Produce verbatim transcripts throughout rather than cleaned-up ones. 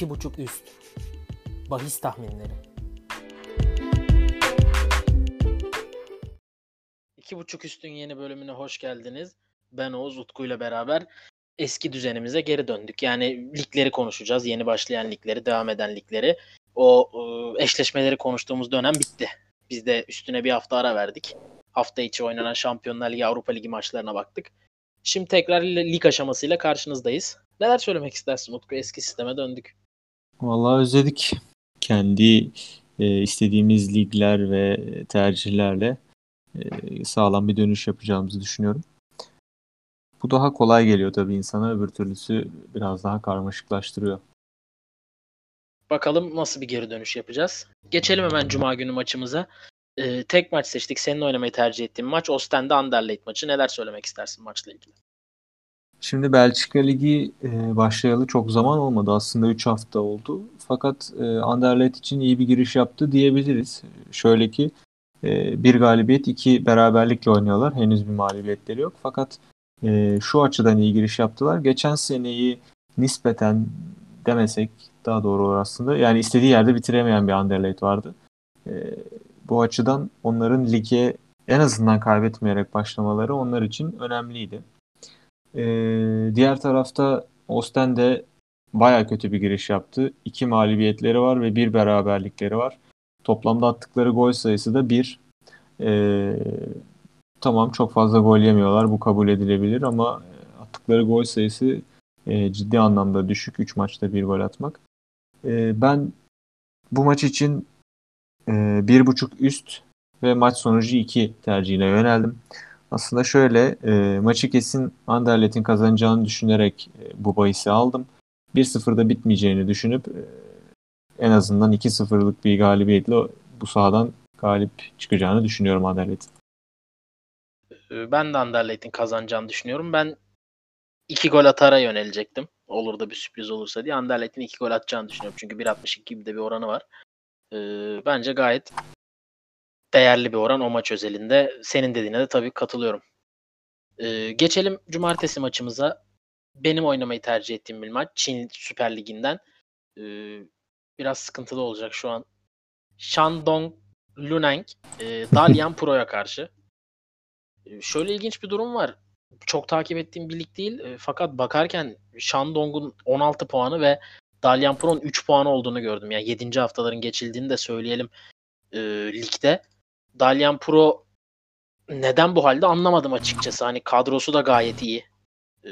iki buçuk üst. Bahis tahminleri. iki buçuk üstün yeni bölümüne hoş geldiniz. Ben Oğuz, Utku ile beraber eski düzenimize geri döndük. Yani ligleri konuşacağız. Yeni başlayan ligleri, devam eden ligleri. O e, eşleşmeleri konuştuğumuz dönem bitti. Biz de üstüne bir hafta ara verdik. Hafta içi oynanan Şampiyonlar Ligi, Avrupa Ligi maçlarına baktık. Şimdi tekrar lig aşamasıyla karşınızdayız. Neler söylemek istersin Utku? Eski sisteme döndük. Vallahi özledik. Kendi e, istediğimiz ligler ve tercihlerle e, sağlam bir dönüş yapacağımızı düşünüyorum. Bu daha kolay geliyor tabii insana. Öbür türlüsü biraz daha karmaşıklaştırıyor. Bakalım nasıl bir geri dönüş yapacağız. Geçelim hemen Cuma günü maçımıza. Ee, tek maç seçtik. Senin oynamayı tercih ettiğin maç. Ostende Anderlecht maçı. Neler söylemek istersin maçla ilgili? Şimdi Belçika Ligi e, başlayalı çok zaman olmadı. Aslında üç hafta oldu. Fakat e, Anderlecht için iyi bir giriş yaptı diyebiliriz. Şöyle ki e, bir galibiyet, iki beraberlikle oynuyorlar. Henüz bir mağlubiyetleri yok. Fakat e, şu açıdan iyi giriş yaptılar. Geçen seneyi nispeten demesek daha doğru olur aslında. Yani istediği yerde bitiremeyen bir Anderlecht vardı. E, bu açıdan onların lige en azından kaybetmeyerek başlamaları onlar için önemliydi. E, diğer tarafta Ostende baya kötü bir giriş yaptı. İki mağlubiyetleri var ve bir beraberlikleri var. Toplamda attıkları gol sayısı da bir. E, tamam, çok fazla gol yemiyorlar. Bu kabul edilebilir ama attıkları gol sayısı e, ciddi anlamda düşük. Üç maçta bir gol atmak. E, ben bu maç için e, bir buçuk üst ve maç sonucu iki tercihine yöneldim. Aslında şöyle, e, maçı kesin Anderlecht'in kazanacağını düşünerek e, bu bahisi aldım. bir sıfırda bitmeyeceğini düşünüp e, en azından iki sıfırlık bir galibiyetle bu sahadan galip çıkacağını düşünüyorum Anderlecht'in. Ben de Anderlecht'in kazanacağını düşünüyorum. Ben iki gol atara yönelecektim. Olur da bir sürpriz olursa diye. Anderlecht'in iki gol atacağını düşünüyorum. Çünkü bir altmış iki gibi de bir oranı var. E, bence gayet değerli bir oran o maç özelinde. Senin dediğine de tabii katılıyorum. Ee, geçelim cumartesi maçımıza. Benim oynamayı tercih ettiğim bir maç. Çin Süper Ligi'nden. Ee, biraz sıkıntılı olacak şu an. Shandong Luneng e, Dalian Pro'ya karşı. Ee, şöyle ilginç bir durum var. Çok takip ettiğim bir lig değil. E, fakat bakarken Shandong'un on altı puanı ve Dalian Pro'nun üç puanı olduğunu gördüm. Yani yedinci haftaların geçildiğini de söyleyelim e, ligde. Dalian Pro neden bu halde anlamadım açıkçası. Hani kadrosu da gayet iyi. Ee,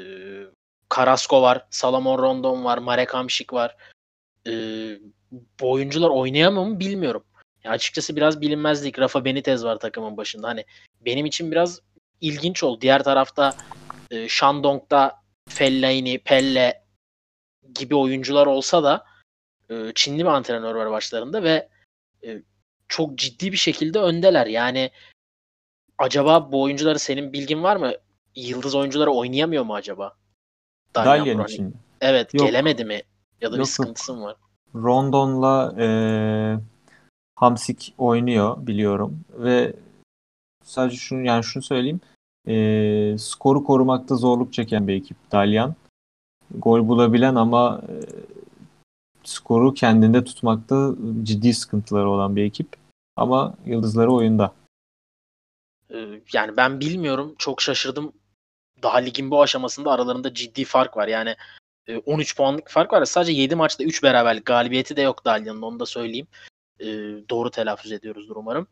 Karasko var, Salomon Rondon var, Marek Hamšik var. Ee, bu oyuncular oynayamıyor mu bilmiyorum. Yani açıkçası biraz bilinmezlik. Rafa Benitez var takımın başında. Hani benim için biraz ilginç oldu. Diğer tarafta e, Shandong'da Fellaini, Pelle gibi oyuncular olsa da e, Çinli bir antrenör var başlarında ve e, çok ciddi bir şekilde öndeler. Yani acaba bu oyuncuları, senin bilgin var mı? Yıldız oyuncuları oynayamıyor mu acaba? Dalyan için. Evet. Yok. Gelemedi mi? Ya da yok, bir sıkıntısı mı var? Rondon'la e, Hamšik oynuyor biliyorum. Ve sadece şunu, yani şunu söyleyeyim. E, skoru korumakta zorluk çeken bir ekip Dalyan. Gol bulabilen ama e, skoru kendinde tutmakta ciddi sıkıntıları olan bir ekip. Ama yıldızları oyunda. Yani ben bilmiyorum. Çok şaşırdım. Daha ligin bu aşamasında aralarında ciddi fark var. Yani on üç puanlık fark var. Sadece yedi maçta üç beraberlik. Galibiyeti de yok Dalian'ın. Onu da söyleyeyim. Doğru telaffuz ediyoruzdur umarım.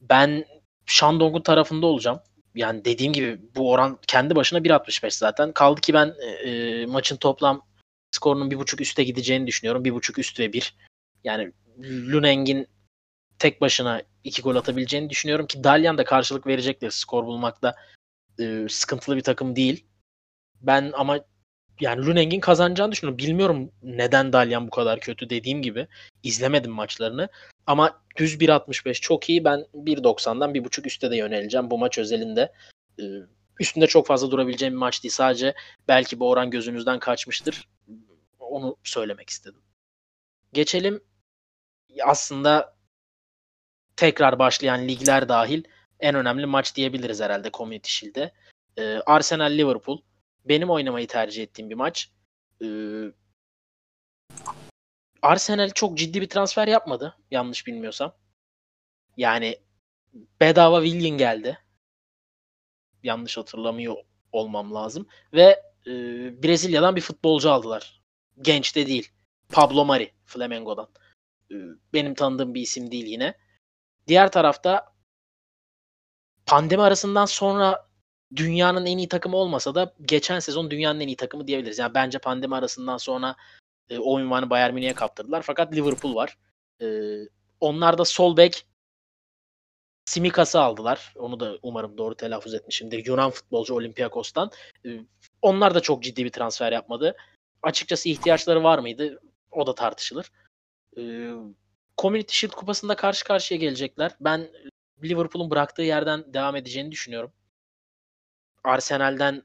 Ben Shandong'un tarafında olacağım. Yani dediğim gibi bu oran kendi başına bir altmış beş zaten. Kaldı ki ben e, maçın toplam skorunun bir buçuk üste gideceğini düşünüyorum. Bir buçuk üst ve bir. Yani Luneng'in tek başına iki gol atabileceğini düşünüyorum ki Dalian da karşılık verecektir. Skor bulmakta e, sıkıntılı bir takım değil. Ben ama yani Luneng'in kazanacağını düşünüyorum. Bilmiyorum neden Dalian bu kadar kötü, dediğim gibi. İzlemedim maçlarını. Ama düz bir altmış beş çok iyi. Ben bir doksandan bir buçuk üste de yöneleceğim bu maç özelinde. E, üstünde çok fazla durabileceğim bir maç değil. Sadece belki bu oran gözünüzden kaçmıştır. Onu söylemek istedim. Geçelim aslında tekrar başlayan ligler dahil en önemli maç diyebiliriz herhalde Community Shield'de. Ee, Arsenal Liverpool benim oynamayı tercih ettiğim bir maç. Ee, Arsenal çok ciddi bir transfer yapmadı yanlış bilmiyorsam. Yani bedava Willian geldi. Yanlış hatırlamıyor olmam lazım. Ve e, Brezilya'dan bir futbolcu aldılar. Genç de değil. Pablo Mari, Flamengo'dan. E, benim tanıdığım bir isim değil yine. Diğer tarafta pandemi arasından sonra dünyanın en iyi takımı olmasa da geçen sezon dünyanın en iyi takımı diyebiliriz. Yani bence pandemi arasından sonra e, o ünvanı Bayern Münih'e kaptırdılar. Fakat Liverpool var. E, onlar da sol bek Simikas'ı aldılar. Onu da umarım doğru telaffuz etmişimdir. Yunan futbolcu Olympiakos'tan. E, onlar da çok ciddi bir transfer yapmadı. Açıkçası ihtiyaçları var mıydı? O da tartışılır. E, Community Shield kupasında karşı karşıya gelecekler. Ben Liverpool'un bıraktığı yerden devam edeceğini düşünüyorum. Arsenal'den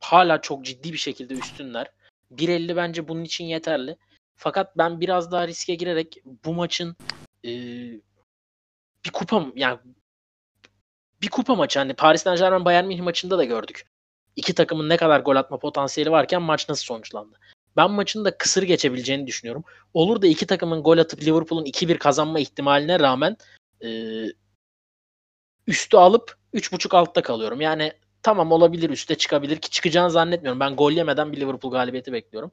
hala çok ciddi bir şekilde üstünler. bir elli bence bunun için yeterli. Fakat ben biraz daha riske girerek bu maçın e, bir kupa yani bir kupa maçı, hani Paris Saint-Germain Bayern Münih maçında da gördük. İki takımın ne kadar gol atma potansiyeli varken maç nasıl sonuçlandı. Ben maçın da kısır geçebileceğini düşünüyorum. Olur da iki takımın gol atıp Liverpool'un iki bir kazanma ihtimaline rağmen e, üstü alıp üç buçuk altta kalıyorum. Yani tamam, olabilir, üste çıkabilir ki çıkacağını zannetmiyorum. Ben gol yemeden bir Liverpool galibiyeti bekliyorum.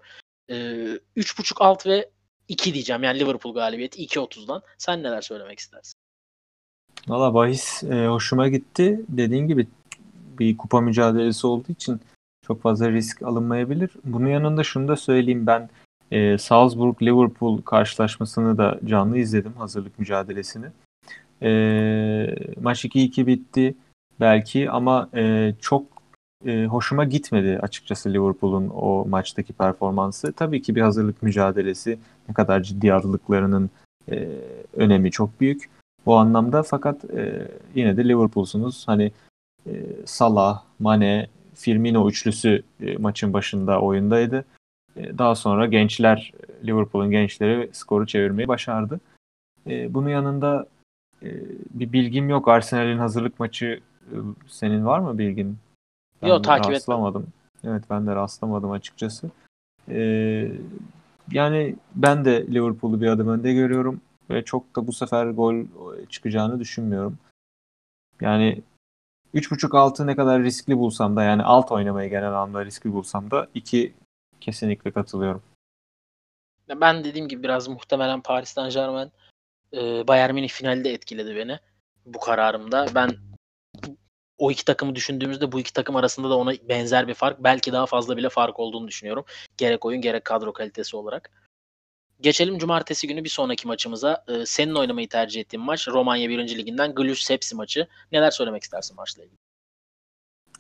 Ee, üç buçuk alt ve iki diyeceğim. Yani Liverpool galibiyeti iki otuzdan. Sen neler söylemek istersin? Valla bahis e, hoşuma gitti. Dediğin gibi bir kupa mücadelesi olduğu için çok fazla risk alınmayabilir. Bunun yanında şunu da söyleyeyim. Ben e, Salzburg-Liverpool karşılaşmasını da canlı izledim. Hazırlık mücadelesini. E, maç iki iki bitti. Belki ama e, çok e, hoşuma gitmedi açıkçası Liverpool'un o maçtaki performansı. Tabii ki bir hazırlık mücadelesi, ne kadar ciddi aldıklarının e, önemi çok büyük o anlamda. Fakat e, yine de Liverpool'sunuz. Hani e, Salah, Mane, Firmino üçlüsü e, maçın başında oyundaydı. E, daha sonra gençler, Liverpool'un gençleri skoru çevirmeyi başardı. E, bunun yanında e, bir bilgim yok. Arsenal'in hazırlık maçı senin var mı bilgin? Ben Yo, takip rastlamadım. Ettim. Evet, ben de rastlamadım açıkçası. Ee, yani ben de Liverpool'u bir adım önde görüyorum ve çok da bu sefer gol çıkacağını düşünmüyorum. Yani üç buçuk altı ne kadar riskli bulsam da, yani alt oynamayı genel anlamda riskli bulsam da iki kesinlikle katılıyorum. Ben dediğim gibi biraz muhtemelen Paris Saint-Germain Bayern Münih finalde etkiledi beni bu kararımda. Ben o iki takımı düşündüğümüzde bu iki takım arasında da ona benzer bir fark, belki daha fazla bile fark olduğunu düşünüyorum. Gerek oyun gerek kadro kalitesi olarak. Geçelim cumartesi günü bir sonraki maçımıza. Ee, senin oynamayı tercih ettiğin maç Romanya birinci Liginden Cluj Sepsi maçı. Neler söylemek istersin maçla ilgili?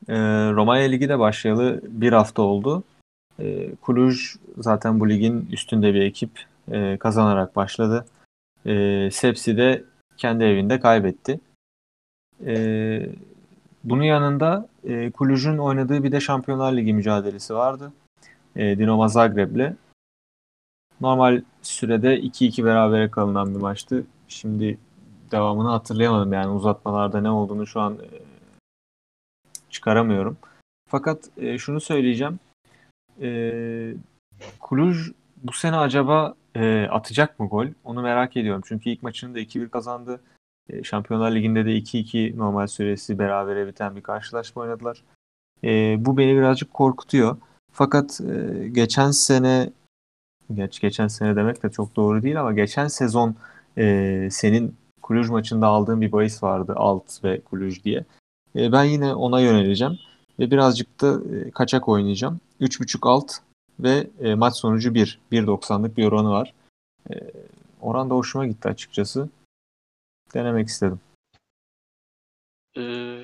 Ee, Romanya Ligi de başlayalı bir hafta oldu. Ee, Cluj zaten bu ligin üstünde bir ekip, ee, kazanarak başladı. Ee, Sepsi de kendi evinde kaybetti. Ee, Bunun yanında e, Cluj'un oynadığı bir de Şampiyonlar Ligi mücadelesi vardı. E, Dinamo Zagreb'le. Normal sürede iki iki berabere kalınan bir maçtı. Şimdi devamını hatırlayamadım. Yani uzatmalarda ne olduğunu şu an e, çıkaramıyorum. Fakat e, şunu söyleyeceğim. E, Cluj bu sene acaba e, atacak mı gol? Onu merak ediyorum. Çünkü ilk maçını da iki bir kazandı. Şampiyonlar Ligi'nde de iki iki normal süresi berabere biten bir karşılaşma oynadılar. E, bu beni birazcık korkutuyor. Fakat e, geçen sene, geç geçen sene demek de çok doğru değil ama geçen sezon e, senin Cluj maçında aldığın bir bahis vardı, alt ve Cluj diye. E, ben yine ona yöneleceğim ve birazcık da e, kaçak oynayacağım. üç buçuk alt ve e, maç sonucu bir. bir doksanlık bir oranı var. E, oran da hoşuma gitti açıkçası. Denemek istedim. Ee,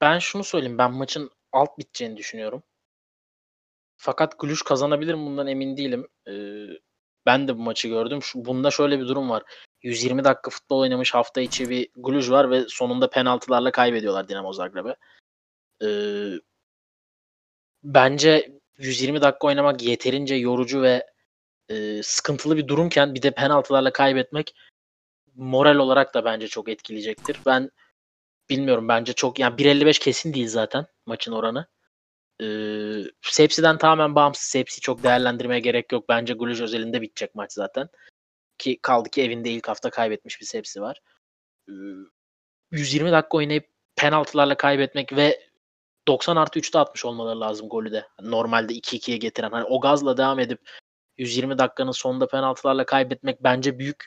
ben şunu söyleyeyim. Ben maçın alt biteceğini düşünüyorum. Fakat Cluj kazanabilir mi? Bundan emin değilim. Ee, ben de bu maçı gördüm. Şu, bunda şöyle bir durum var. yüz yirmi dakika futbol oynamış hafta içi bir Cluj var ve sonunda penaltılarla kaybediyorlar Dinamo Zagreb'e. Ee, bence yüz yirmi dakika oynamak yeterince yorucu ve e, sıkıntılı bir durumken bir de penaltılarla kaybetmek moral olarak da bence çok etkileyecektir. Ben bilmiyorum, bence çok yani bir elli beş kesin değil zaten maçın oranı. E, Sepsi'den tamamen bağımsız. Sepsi çok değerlendirmeye gerek yok. Bence Cluj özelinde bitecek maç zaten. Ki kaldı ki evinde ilk hafta kaybetmiş bir Sepsi var. E, yüz yirmi dakika oynayıp penaltılarla kaybetmek ve doksan artı üçte atmış olmaları lazım golü de. Normalde iki ikiye getiren. Hani o gazla devam edip yüz yirmi dakikanın sonunda penaltılarla kaybetmek bence büyük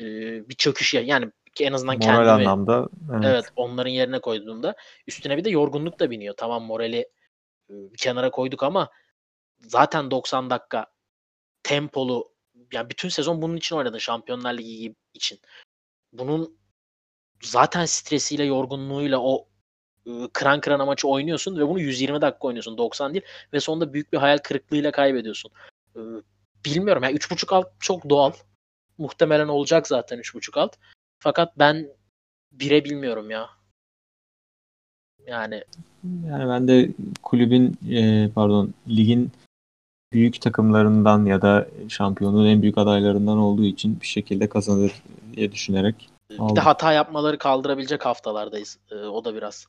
e, bir çöküş. Yani en azından moral kendimi anlamda, evet. evet onların yerine koyduğumda. Üstüne bir de yorgunluk da biniyor. Tamam morali e, kenara koyduk ama zaten doksan dakika tempolu. Yani bütün sezon bunun için oynadın. Şampiyonlar Ligi için. Bunun zaten stresiyle, yorgunluğuyla o kıran kırana maçı oynuyorsun ve bunu yüz yirmi dakika oynuyorsun. doksan değil ve sonunda büyük bir hayal kırıklığıyla kaybediyorsun. Ee, bilmiyorum. Yani üç buçuk alt çok doğal. Muhtemelen olacak zaten üç buçuk alt. Fakat ben bire bilmiyorum ya. Yani yani ben de kulübün e, pardon ligin büyük takımlarından ya da şampiyonluğun en büyük adaylarından olduğu için bir şekilde kazanır diye düşünerek aldım. Bir de hata yapmaları kaldırabilecek haftalardayız. E, o da biraz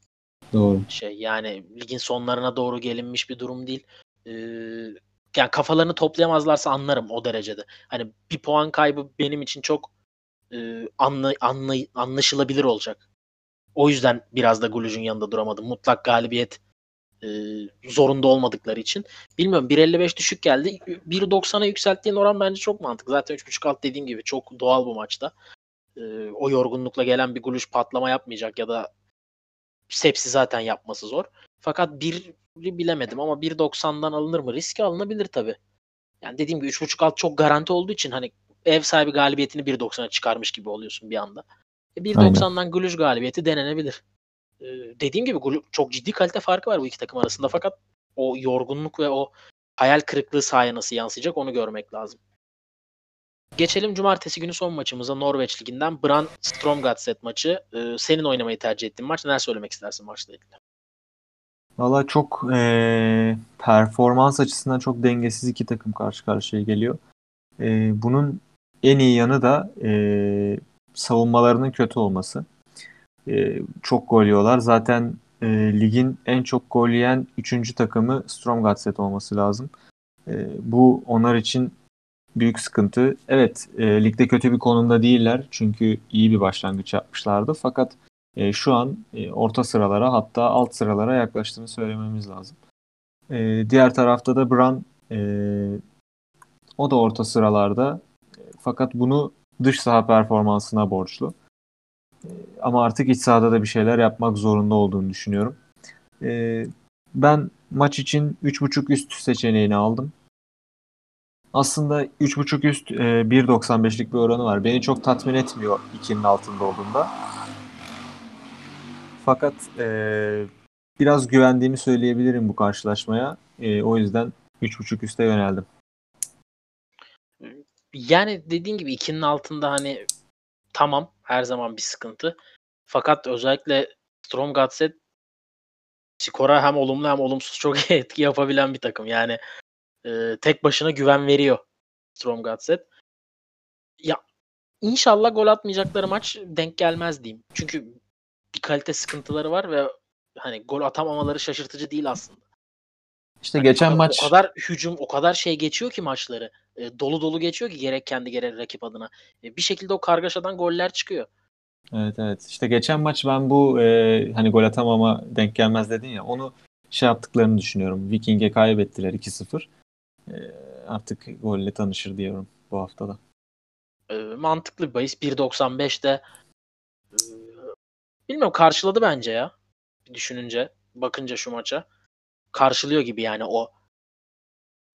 doğru. Şey yani ligin sonlarına doğru gelinmiş bir durum değil. Ee, yani kafalarını toplayamazlarsa anlarım o derecede. Hani bir puan kaybı benim için çok e, anla, anla, anlaşılabilir olacak. O yüzden biraz da Gülüc'ün yanında duramadım. Mutlak galibiyet e, zorunda olmadıkları için. Bilmiyorum bir elli beş düşük geldi. bir doksana yükselttiğin oran bence çok mantıklı. Zaten üç buçuk alt dediğim gibi çok doğal bu maçta. E, o yorgunlukla gelen bir Gülüc patlama yapmayacak ya da Sepsi zaten yapması zor. Fakat biri bilemedim ama bir doksandan alınır mı? Riski alınabilir tabii. Yani dediğim gibi üç buçuk alt çok garanti olduğu için hani ev sahibi galibiyetini bir doksana çıkarmış gibi oluyorsun bir anda. E bir doksandan Cluj galibiyeti denenebilir. Ee, dediğim gibi çok ciddi kalite farkı var bu iki takım arasında fakat o yorgunluk ve o hayal kırıklığı sahaya nasıl yansıyacak onu görmek lazım. Geçelim cumartesi günü son maçımıza Norveç Ligi'nden Brann Strømsgodset maçı. Ee, senin oynamayı tercih ettiğin maç. Neler söylemek istersin maçla ilgili? Valla çok e, performans açısından çok dengesiz iki takım karşı karşıya geliyor. E, bunun en iyi yanı da e, savunmalarının kötü olması. E, çok gol yiyorlar. Zaten e, ligin en çok gol yiyen üçüncü takımı Strømsgodset olması lazım. E, bu onlar için büyük sıkıntı. Evet, e, ligde kötü bir konumda değiller. Çünkü iyi bir başlangıç yapmışlardı. Fakat e, şu an e, orta sıralara hatta alt sıralara yaklaştığını söylememiz lazım. E, diğer tarafta da Brann e, o da orta sıralarda. E, fakat bunu dış saha performansına borçlu. E, ama artık iç sahada da bir şeyler yapmak zorunda olduğunu düşünüyorum. E, ben maç için üç buçuk üst seçeneğini aldım. Aslında üç buçuk üst bir doksan beşlik bir oranı var. Beni çok tatmin etmiyor ikinin altında olduğunda. Fakat e, biraz güvendiğimi söyleyebilirim bu karşılaşmaya. E, o yüzden üç buçuk üste yöneldim. Yani dediğin gibi ikinin altında hani tamam her zaman bir sıkıntı. Fakat özellikle Strømsgodset skora hem olumlu hem olumsuz çok etki yapabilen bir takım. Yani Ee, tek başına güven veriyor Strømsgodset. Ya inşallah gol atmayacakları maç denk gelmez diyeyim. Çünkü bir kalite sıkıntıları var ve hani gol atamamaları şaşırtıcı değil aslında. İşte hani geçen o, maç o kadar hücum, o kadar şey geçiyor ki maçları. E, dolu dolu geçiyor ki gerek kendi gerek rakip adına. E, bir şekilde o kargaşadan goller çıkıyor. Evet evet. İşte geçen maç ben bu e, hani gol atamama denk gelmez dedin ya onu şey yaptıklarını düşünüyorum. Viking'e kaybettiler iki sıfır. Artık golle tanışır diyorum bu haftada. E, mantıklı bir bahis. bir doksan beşte e, bilmiyorum karşıladı bence ya. Düşününce, bakınca şu maça karşılıyor gibi yani o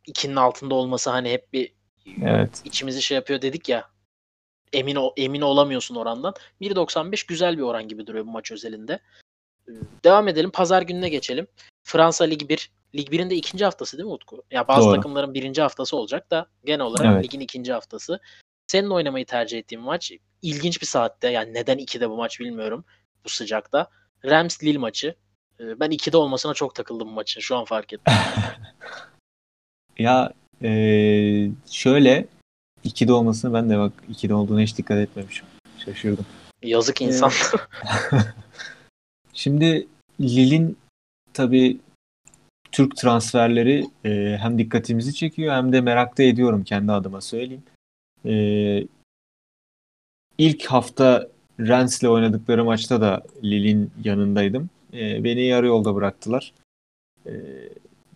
ikinin altında olması hani hep bir evet. içimizi şey yapıyor dedik ya. Emin o, emin olamıyorsun orandan. bir doksan beş güzel bir oran gibi duruyor bu maç özelinde. E, devam edelim. Pazar gününe geçelim. Fransa Ligi bir. Lig birin de ikinci haftası değil mi Utku? Ya bazı Doğru. takımların birinci haftası olacak da genel olarak evet. ligin ikinci haftası. Senin oynamayı tercih ettiğin maç ilginç bir saatte. Yani neden ikide bu maç bilmiyorum bu sıcakta. Reims Lille maçı. Ben ikide olmasına çok takıldım bu maçın. Şu an fark ettim. ya e, şöyle ikide olmasına ben de bak ikide olduğuna hiç dikkat etmemişim. Şaşırdım. Yazık insan. Şimdi Lille'in tabii Türk transferleri e, hem dikkatimizi çekiyor hem de merak da ediyorum, kendi adıma söyleyeyim. E, ilk hafta Reims oynadıkları maçta da Lille'in yanındaydım. E, beni yarı yolda bıraktılar. E,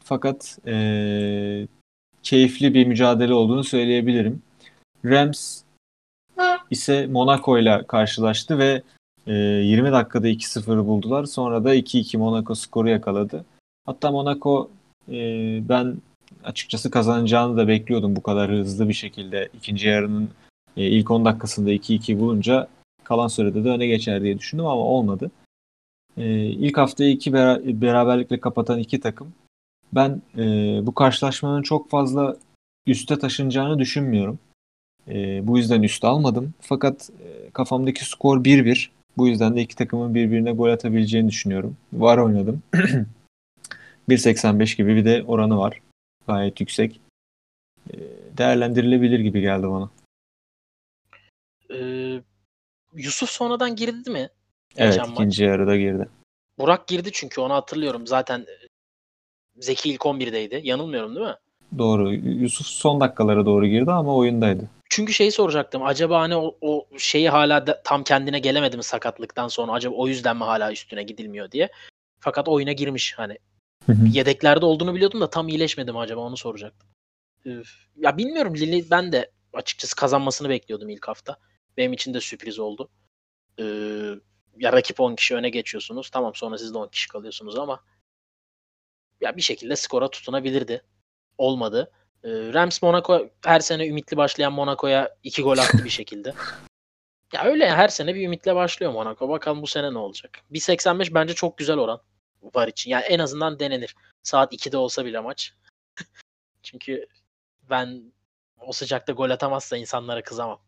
fakat e, keyifli bir mücadele olduğunu söyleyebilirim. Reims ise Monaco ile karşılaştı ve yirmi dakikada iki sıfırı buldular. Sonra da iki iki Monaco skoru yakaladı. Hatta Monaco ben açıkçası kazanacağını da bekliyordum bu kadar hızlı bir şekilde. İkinci yarının ilk on dakikasında iki iki bulunca kalan sürede de öne geçer diye düşündüm ama olmadı. İlk haftayı iki beraberlikle kapatan iki takım. Ben bu karşılaşmanın çok fazla üste taşınacağını düşünmüyorum. Bu yüzden üste almadım. Fakat kafamdaki skor bir bir. Bu yüzden de iki takımın birbirine gol atabileceğini düşünüyorum. Var oynadım. bir seksen beş gibi bir de oranı var. Gayet yüksek. Değerlendirilebilir gibi geldi bana. Ee, Yusuf sonradan girdi mi? Evet, Geçen ikinci maç. Yarıda girdi. Burak girdi çünkü, onu hatırlıyorum. Zaten Zeki ilk on birdeydi. Yanılmıyorum değil mi? Doğru. Yusuf son dakikalara doğru girdi ama oyundaydı. Çünkü şeyi soracaktım. Acaba hani o, o şeyi hala da tam kendine gelemedi mi sakatlıktan sonra? Acaba o yüzden mi hala üstüne gidilmiyor diye. Fakat oyuna girmiş hani. Yedeklerde olduğunu biliyordum da tam iyileşmedi mi acaba, onu soracaktım. Üf. Ya bilmiyorum, Lille ben de açıkçası kazanmasını bekliyordum ilk hafta. Benim için de sürpriz oldu. Ee, ya rakip on kişi öne geçiyorsunuz. Tamam, sonra siz de on kişi kalıyorsunuz ama ya bir şekilde skora tutunabilirdi. Olmadı. Reims Monaco, her sene ümitli başlayan Monaco'ya iki gol attı bir şekilde. Ya öyle ya, her sene bir ümitle başlıyor Monaco. Bakalım bu sene ne olacak. bir seksen beş bence çok güzel oran var için. Yani en azından denenir. Saat ikide olsa bile maç. Çünkü ben o sıcakta gol atamazsa insanlara kızamam.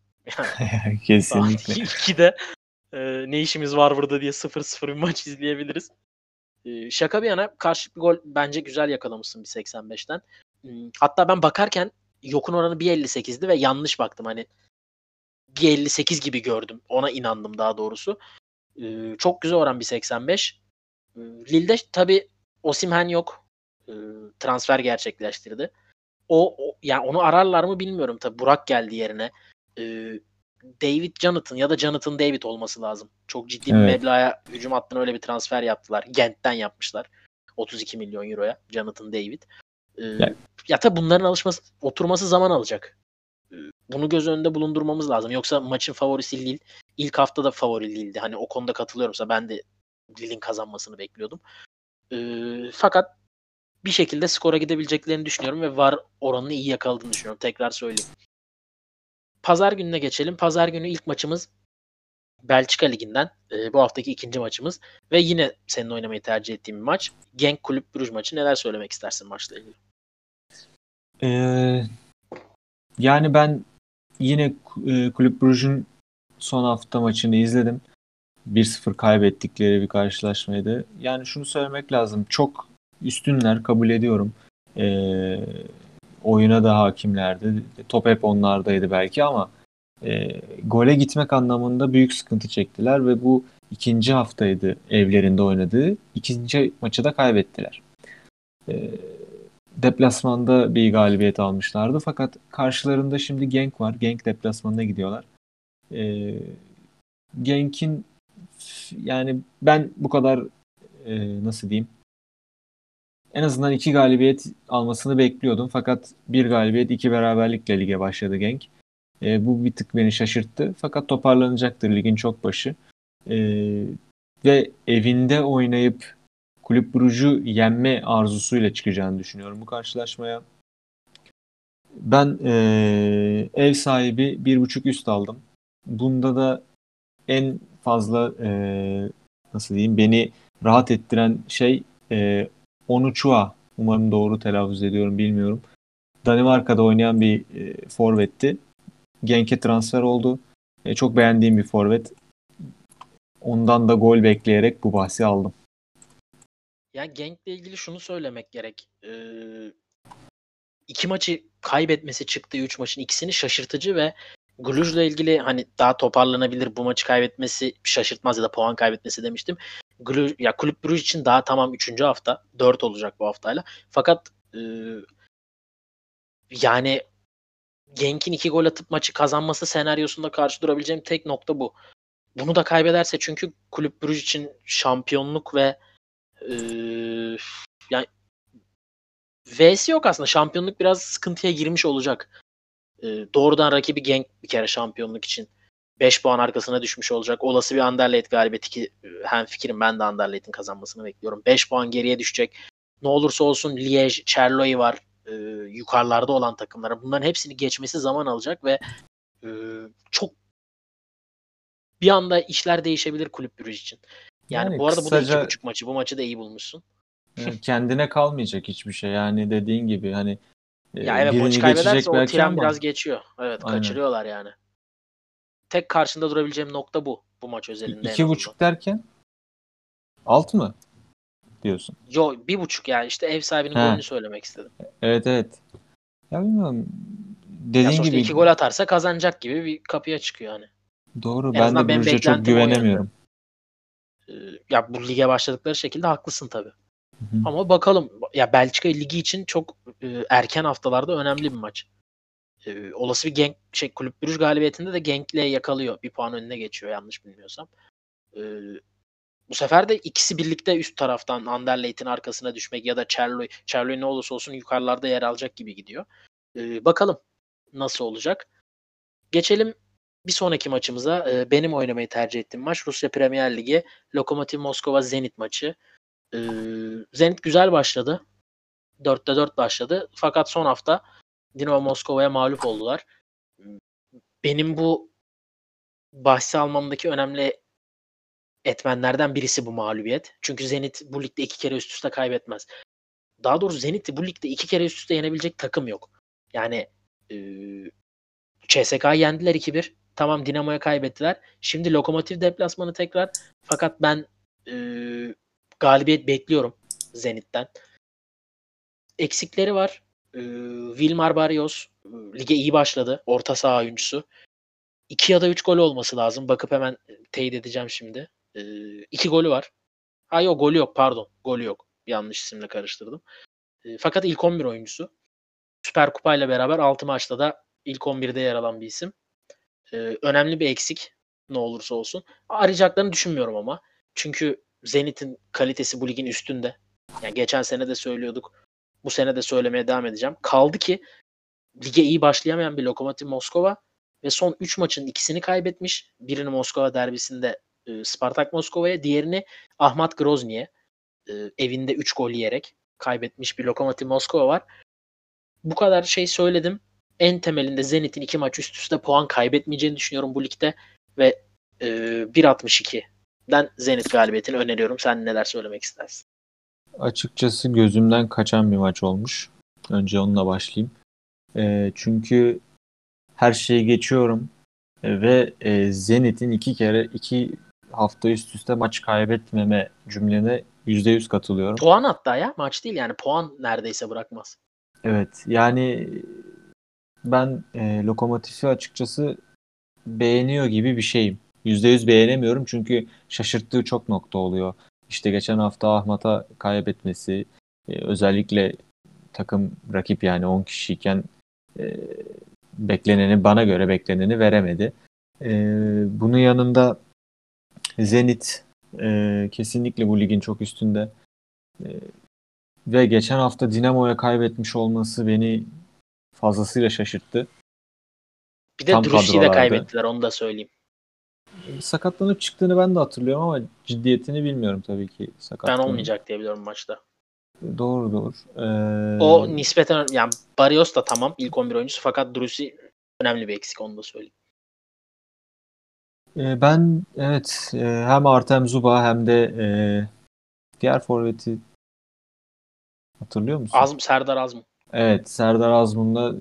Yani kesinlikle. ikide e, ne işimiz var burada diye sıfır sıfır bir maç izleyebiliriz. E, şaka bir yana karşılıklı bir gol bence güzel yakalamışsın bir seksen beşten. Hatta ben bakarken yokun oranı bir elli sekizdi ve yanlış baktım. Hani bir elli sekiz gibi gördüm. Ona inandım daha doğrusu. Ee, çok güzel oran bir seksen beş. Ee, Lille'de tabii Osimhen yok. Ee, transfer gerçekleştirdi. O, o yani onu ararlar mı bilmiyorum. Tabii Burak geldi yerine. Ee, David Jonathan ya da Jonathan David olması lazım. Çok ciddi bir evet. meblağa hücum hattına öyle bir transfer yaptılar. Gent'ten yapmışlar. otuz iki milyon euroya Jonathan David. Yani. Ya tabi bunların alışması, oturması zaman alacak. Bunu göz önünde bulundurmamız lazım. Yoksa maçın favorisi Lille. İlk hafta da favori Lille'di. Hani o konuda katılıyorumsa ben de Lille'in kazanmasını bekliyordum. Ee, fakat bir şekilde skora gidebileceklerini düşünüyorum ve V A R oranını iyi yakaladığını düşünüyorum. Tekrar söyleyeyim. Pazar gününe geçelim. Pazar günü ilk maçımız Belçika Ligi'nden. Ee, bu haftaki ikinci maçımız ve yine senin oynamayı tercih ettiğin bir maç. Genk Club Brugge maçı. Neler söylemek istersin maçla ilgili? Ee, yani ben yine Club Brugge'un son hafta maçını izledim. bir sıfır kaybettikleri bir karşılaşmaydı. Yani şunu söylemek lazım. Çok üstünler, kabul ediyorum. Ee, oyuna da hakimlerdi. Top hep onlardaydı belki ama E, gole gitmek anlamında büyük sıkıntı çektiler ve bu ikinci haftaydı evlerinde oynadığı. İkinci maçı da kaybettiler. E, deplasmanda bir galibiyet almışlardı fakat karşılarında şimdi Genk var. Genk deplasmanına gidiyorlar. E, Genk'in yani ben bu kadar e, nasıl diyeyim, en azından iki galibiyet almasını bekliyordum fakat bir galibiyet iki beraberlikle lige başladı Genk. E, bu bir tık beni şaşırttı. Fakat toparlanacaktır, ligin çok başı. E, ve evinde oynayıp Club Brugge'u yenme arzusuyla çıkacağını düşünüyorum bu karşılaşmaya. Ben e, ev sahibi bir buçuk üst aldım. Bunda da en fazla e, nasıl diyeyim, beni rahat ettiren şey e, Onuçua. Umarım doğru telaffuz ediyorum, bilmiyorum. Danimarka'da oynayan bir e, forvetti. Genk'e transfer oldu. E, çok beğendiğim bir forvet. Ondan da gol bekleyerek bu bahsi aldım. Yani Genk'le ilgili şunu söylemek gerek. Ee, iki maçı kaybetmesi, çıktığı üç maçın ikisini şaşırtıcı ve Gluj'la ilgili hani daha toparlanabilir, bu maçı kaybetmesi şaşırtmaz ya da puan kaybetmesi demiştim. Cluj, ya Kulüp Brugge için daha tamam üçüncü hafta, dört olacak bu haftayla. Fakat e, yani Genk'in iki gol atıp maçı kazanması senaryosunda karşı durabileceğim tek nokta bu. Bunu da kaybederse çünkü Kulüp Brugge için şampiyonluk ve e, yani V'si yok aslında. Şampiyonluk biraz sıkıntıya girmiş olacak. E, doğrudan rakibi Genk bir kere şampiyonluk için. beş puan arkasına düşmüş olacak. Olası bir Anderlecht galibiyeti ki hemfikirim, ben de Anderlecht'in kazanmasını bekliyorum. beş puan geriye düşecek. Ne olursa olsun Liège, Charleroi var. E, yukarılarda olan takımlara. Bunların hepsini geçmesi zaman alacak ve e, çok bir anda işler değişebilir Kulüp Brugge için. Yani, yani bu arada kısaca, bu da iki buçuk maçı. Bu maçı da iyi bulmuşsun. Kendine kalmayacak hiçbir şey. Yani dediğin gibi hani ya e, evet, birini geçecek belki tren ama. Biraz geçiyor. Evet, aynen. Kaçırıyorlar yani. Tek karşında durabileceğim nokta bu. Bu maç özelinde. iki buçuk derken? Alt mı? Diyorsun. Yo, bir buçuk yani. İşte ev sahibinin He. golünü söylemek istedim. Evet evet. Ya bilmiyorum. Dediğin ya gibi. iki gol atarsa kazanacak gibi bir kapıya çıkıyor hani. Doğru. En ben de Brugge'ye çok güvenemiyorum. Ya bu lige başladıkları şekilde haklısın tabii. Hı-hı. Ama bakalım. Ya Belçika ligi için çok e, erken haftalarda önemli bir maç. E, olası bir Genk şey Kulüp Brugge galibiyetinde de Genk'le yakalıyor. Bir puan önüne geçiyor yanlış bilmiyorsam. E, bu sefer de ikisi birlikte üst taraftan Anderlecht'in arkasına düşmek ya da Charleroi. Charleroi ne olursa olsun yukarılarda yer alacak gibi gidiyor. E, bakalım nasıl olacak. Geçelim bir sonraki maçımıza. E, benim oynamayı tercih ettiğim maç Rusya Premier Ligi Lokomotiv Moskova Zenit maçı. Ee, Zenit güzel başladı. dörtte dört başladı. Fakat son hafta Dinamo Moskova'ya mağlup oldular. Benim bu bahsi almamdaki önemli etmenlerden birisi bu mağlubiyet. Çünkü Zenit bu ligde iki kere üst üste kaybetmez. Daha doğrusu Zenit'i bu ligde iki kere üst üste yenebilecek takım yok. Yani e, C S K'yı yendiler iki bir. Tamam, Dinamo'ya kaybettiler. Şimdi Lokomotiv deplasmanı tekrar. Fakat ben eee galibiyet bekliyorum Zenit'ten. Eksikleri var. Ee, Wilmar Barrios lige iyi başladı. Orta saha oyuncusu. iki ya da üç gol olması lazım. Bakıp hemen teyit edeceğim şimdi. Ee, iki golü var. Ha yok, golü yok pardon. Golü yok. Yanlış isimle karıştırdım. Ee, fakat ilk on bir oyuncusu. Süper Kupa ile beraber altı maçta da ilk on birde yer alan bir isim. Ee, önemli bir eksik. Ne olursa olsun. Arayacaklarını düşünmüyorum ama. Çünkü Zenit'in kalitesi bu ligin üstünde. Yani geçen sene de söylüyorduk. Bu sene de söylemeye devam edeceğim. Kaldı ki lige iyi başlayamayan bir Lokomotiv Moskova ve son üç maçın ikisini kaybetmiş. Birini Moskova derbisinde e, Spartak Moskova'ya, diğerini Ahmet Grozny'ye e, evinde üç gol yiyerek kaybetmiş bir Lokomotiv Moskova var. Bu kadar şey söyledim. En temelinde Zenit'in iki maç üst üste puan kaybetmeyeceğini düşünüyorum bu ligde ve e, bir altmış iki ben Zenit galibiyetini öneriyorum. Sen neler söylemek istersin? Açıkçası gözümden kaçan bir maç olmuş. Önce onunla başlayayım. E, çünkü her şeyi geçiyorum ve e, Zenit'in iki kere iki hafta üst üste maç kaybetmeme cümlene yüzde yüz katılıyorum. Puan hatta ya. Maç değil yani. Puan neredeyse bırakmaz. Evet. Yani ben e, Lokomotif'i açıkçası beğeniyor gibi bir şeyim. yüzde yüz beğenemiyorum çünkü şaşırttığı çok nokta oluyor. İşte geçen hafta Ahmet'a kaybetmesi, özellikle takım rakip yani on kişiyken e, bekleneni, bana göre bekleneni veremedi. E, bunun yanında Zenit e, kesinlikle bu ligin çok üstünde e, ve geçen hafta Dinamo'ya kaybetmiş olması beni fazlasıyla şaşırttı. Bir de Drushi'yi de kaybettiler, onu da söyleyeyim. Sakatlanıp çıktığını ben de hatırlıyorum ama ciddiyetini bilmiyorum tabii ki. Ben olmayacak diye biliyorum maçta. Doğru doğru. Ee... O nispeten yani Barrios da tamam ilk on bir oyuncusu fakat Drusi önemli bir eksik, onu da söyleyeyim. Ee, ben evet hem Artem Zuba hem de e, diğer forveti hatırlıyor musun? Azm, Serdar Azmın. Evet, Serdar Azmın'la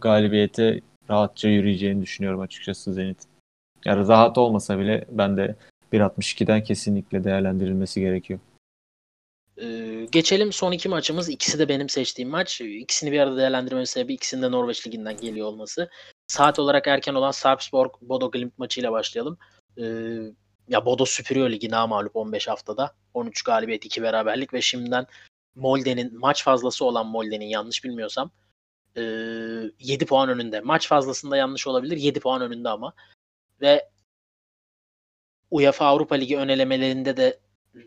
galibiyete rahatça yürüyeceğini düşünüyorum açıkçası Zenit. Yani rahat olmasa bile ben de bir altmış ikiden kesinlikle değerlendirilmesi gerekiyor. Ee, geçelim son iki maçımız. İkisi de benim seçtiğim maç. İkisini bir arada değerlendirmemin sebebi ikisinin de Norveç Ligi'nden geliyor olması. Saat olarak erken olan Sarpsborg-Bodø/Glimt maçıyla başlayalım. Ee, ya Bodø süpürüyor ligi namağlup on beş haftada. on üç galibiyet, iki beraberlik ve şimdiden Molde'nin maç fazlası olan Molde'nin yanlış bilmiyorsam yedi puan önünde. Maç fazlasında yanlış olabilir. yedi puan önünde ama. Ve UEFA Avrupa Ligi ön elemelerinde de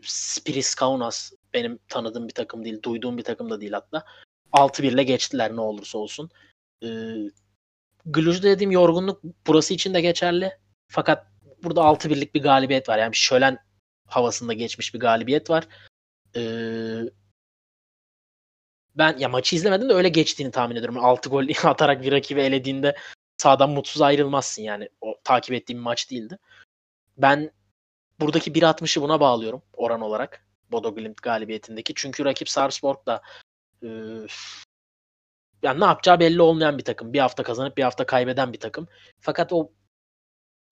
Spiris Kaunas benim tanıdığım bir takım değil. Duyduğum bir takım da değil hatta. altı bir ile geçtiler ne olursa olsun. Ee, Gluj'da dediğim yorgunluk burası için de geçerli. Fakat burada altı birlik bir galibiyet var. Yani bir şölen havasında geçmiş bir galibiyet var. Ee, ben ya maçı izlemedim de öyle geçtiğini tahmin ediyorum. altı gol atarak bir rakibi elediğinde sahadan mutsuz ayrılmazsın yani. O takip ettiğim maç değildi. Ben buradaki bir altmışı buna bağlıyorum oran olarak. Bodø/Glimt galibiyetindeki. Çünkü rakip Sarpsborg da e, yani ne yapacağı belli olmayan bir takım. Bir hafta kazanıp bir hafta kaybeden bir takım. Fakat o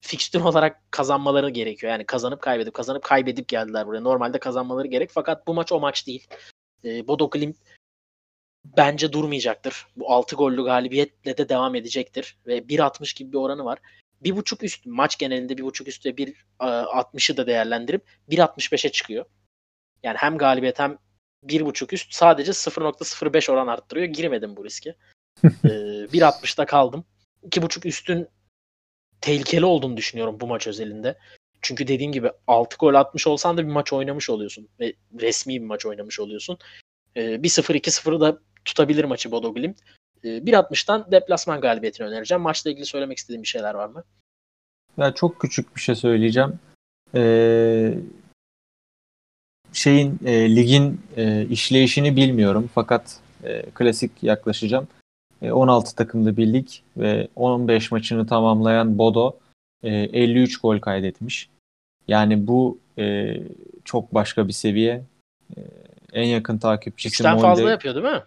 fikstür olarak kazanmaları gerekiyor. Yani kazanıp kaybedip kazanıp kaybedip geldiler buraya. Normalde kazanmaları gerek. Fakat bu maç o maç değil. E, Bodø/Glimt bence durmayacaktır. Bu altı gollü galibiyetle de devam edecektir. Ve bir altmış gibi bir oranı var. bir buçuk üst maç genelinde bir buçuk üst ve bir altmışı da değerlendirip bir altmış beşe çıkıyor. Yani hem galibiyet hem bir buçuk üst sadece sıfır nokta sıfır beş oran arttırıyor. Girmedim bu riske. ee, bir altmışta kaldım. iki buçuk üstün tehlikeli olduğunu düşünüyorum bu maç özelinde. Çünkü dediğim gibi altı gol atmış olsan da bir maç oynamış oluyorsun. Ve resmi bir maç oynamış oluyorsun. Ee, bir sıfır iki sıfırı da tutabilir maçı Bodø/Glimt. bir altmıştan deplasman galibiyetini önereceğim. Maçla ilgili söylemek istediğim bir şeyler var mı? Ya çok küçük bir şey söyleyeceğim. Ee, şeyin e, ligin e, işleyişini bilmiyorum. Fakat e, klasik yaklaşacağım. E, on altı takımlı bir lig ve on beş maçını tamamlayan Bodø e, elli üç gol kaydetmiş. Yani bu e, çok başka bir seviye. E, en yakın takipçisi Molde. üçten fazla yapıyor değil mi?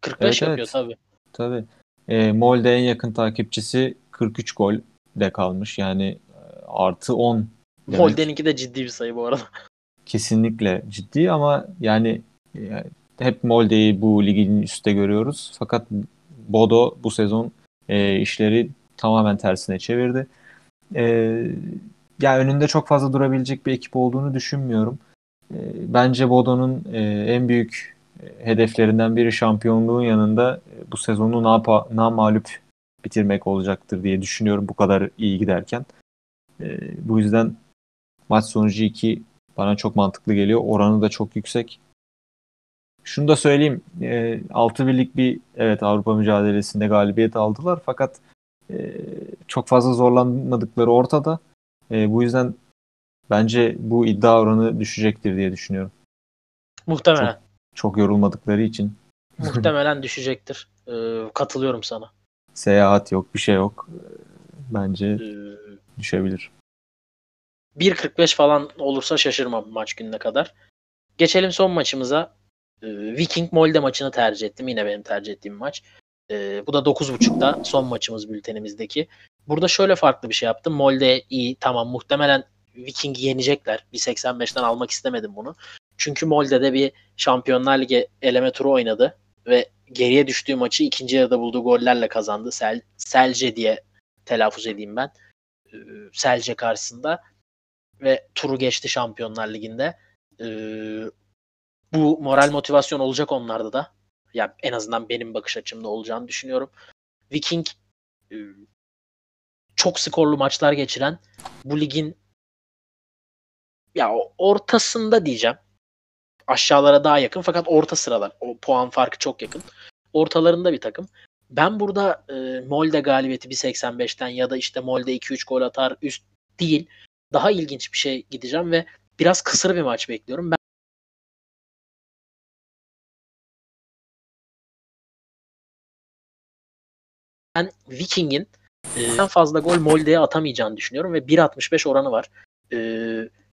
kırk beş evet, yapıyor evet. tabii. Tabii. E, Molde en yakın takipçisi kırk üç gol de kalmış. Yani artı on. Demek. Molde'ninki de ciddi bir sayı bu arada. Kesinlikle ciddi ama yani, yani hep Molde'yi bu ligin üstte görüyoruz. Fakat Bodø bu sezon e, işleri tamamen tersine çevirdi. E, yani önünde çok fazla durabilecek bir ekip olduğunu düşünmüyorum. E, bence Bodo'nun e, en büyük hedeflerinden biri şampiyonluğun yanında bu sezonu napa- namağlup bitirmek olacaktır diye düşünüyorum bu kadar iyi giderken. E, bu yüzden maç sonucu iki bana çok mantıklı geliyor. Oranı da çok yüksek. Şunu da söyleyeyim. E, altı birlik bir evet Avrupa mücadelesinde galibiyet aldılar fakat e, çok fazla zorlanmadıkları ortada. E, bu yüzden bence bu iddia oranı düşecektir diye düşünüyorum. Muhtemelen. Çok- Çok yorulmadıkları için. Muhtemelen düşecektir. Ee, katılıyorum sana. Seyahat yok, bir şey yok. Bence ee, düşebilir. bir kırk beş falan olursa şaşırmam maç gününe kadar. Geçelim son maçımıza. Ee, Viking Molde maçını tercih ettim. Yine benim tercih ettiğim maç. Ee, bu da dokuz buçukta son maçımız bültenimizdeki. Burada şöyle farklı bir şey yaptım. Molde iyi, tamam muhtemelen Viking'i yenecekler. bir seksen beşten almak istemedim bunu. Çünkü Molde'de bir Şampiyonlar Ligi eleme turu oynadı ve geriye düştüğü maçı ikinci yarıda bulduğu gollerle kazandı. Sel, Selce diye telaffuz edeyim ben. Ee, Selce karşısında ve turu geçti Şampiyonlar Ligi'nde. Ee, bu moral motivasyon olacak onlarda da. Yani en azından benim bakış açımda olacağını düşünüyorum. Viking çok skorlu maçlar geçiren bu ligin ya ortasında diyeceğim. Aşağılara daha yakın fakat orta sıralar. O puan farkı çok yakın. Ortalarında bir takım. Ben burada e, Molde galibiyeti bir seksen beşten ya da işte Molde iki üç gol atar üst değil. Daha ilginç bir şey gideceğim ve biraz kısır bir maç bekliyorum. Ben Ben Viking'in en fazla gol Molde'ye atamayacağını düşünüyorum ve bir altmış beş oranı var. E,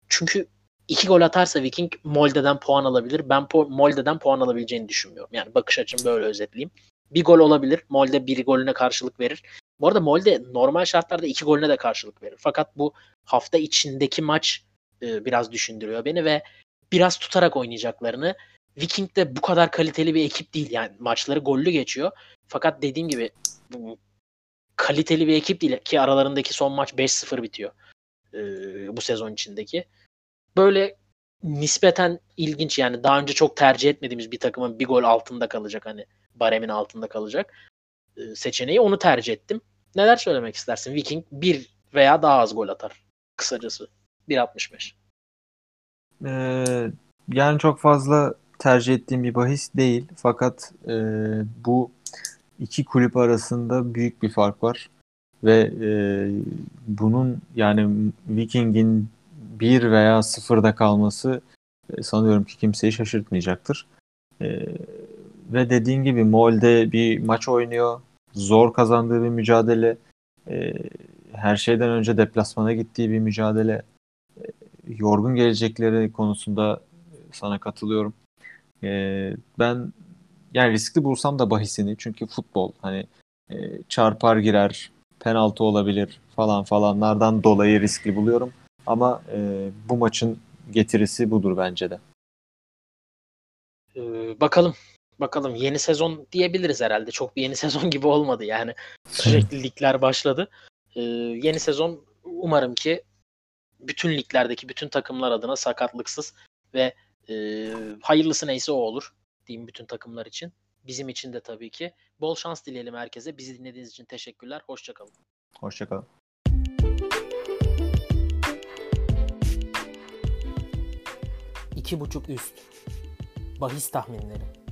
çünkü İki gol atarsa Viking Molde'den puan alabilir. Ben po- Molde'den puan alabileceğini düşünmüyorum. Yani bakış açım böyle özetleyeyim. Bir gol olabilir. Molde bir golüne karşılık verir. Bu arada Molde normal şartlarda iki golüne de karşılık verir. Fakat bu hafta içindeki maç e, biraz düşündürüyor beni ve biraz tutarak oynayacaklarını. Viking de bu kadar kaliteli bir ekip değil. Yani maçları gollü geçiyor. Fakat dediğim gibi bu, kaliteli bir ekip değil ki aralarındaki son maç beş sıfır bitiyor. e, bu sezon içindeki. Böyle nispeten ilginç yani, daha önce çok tercih etmediğimiz bir takımın bir gol altında kalacak, hani baremin altında kalacak e, seçeneği, onu tercih ettim. Neler söylemek istersin? Viking bir veya daha az gol atar. Kısacası bir altmış beş. Ee, yani çok fazla tercih ettiğim bir bahis değil. Fakat e, bu iki kulüp arasında büyük bir fark var. Ve e, bunun yani Viking'in bir veya sıfırda kalması e, sanıyorum ki kimseyi şaşırtmayacaktır. E, ve dediğin gibi Molde bir maç oynuyor. Zor kazandığı bir mücadele. E, her şeyden önce deplasmana gittiği bir mücadele. E, yorgun gelecekleri konusunda sana katılıyorum. E, ben yani riskli bulsam da bahisini, çünkü futbol hani e, çarpar girer, penaltı olabilir falan falanlardan dolayı riskli buluyorum. Ama e, bu maçın getirisi budur bence de. Ee, bakalım. Bakalım. Yeni sezon diyebiliriz herhalde. Çok bir yeni sezon gibi olmadı yani. Sürekli ligler başladı. Ee, yeni sezon umarım ki bütün liglerdeki bütün takımlar adına sakatlıksız ve e, hayırlısı neyse o olur diyeyim bütün takımlar için. Bizim için de tabii ki. Bol şans dileyelim herkese. Bizi dinlediğiniz için teşekkürler. Hoşça kalın. Hoşça kalın. iki buçuk üst bahis tahminleri.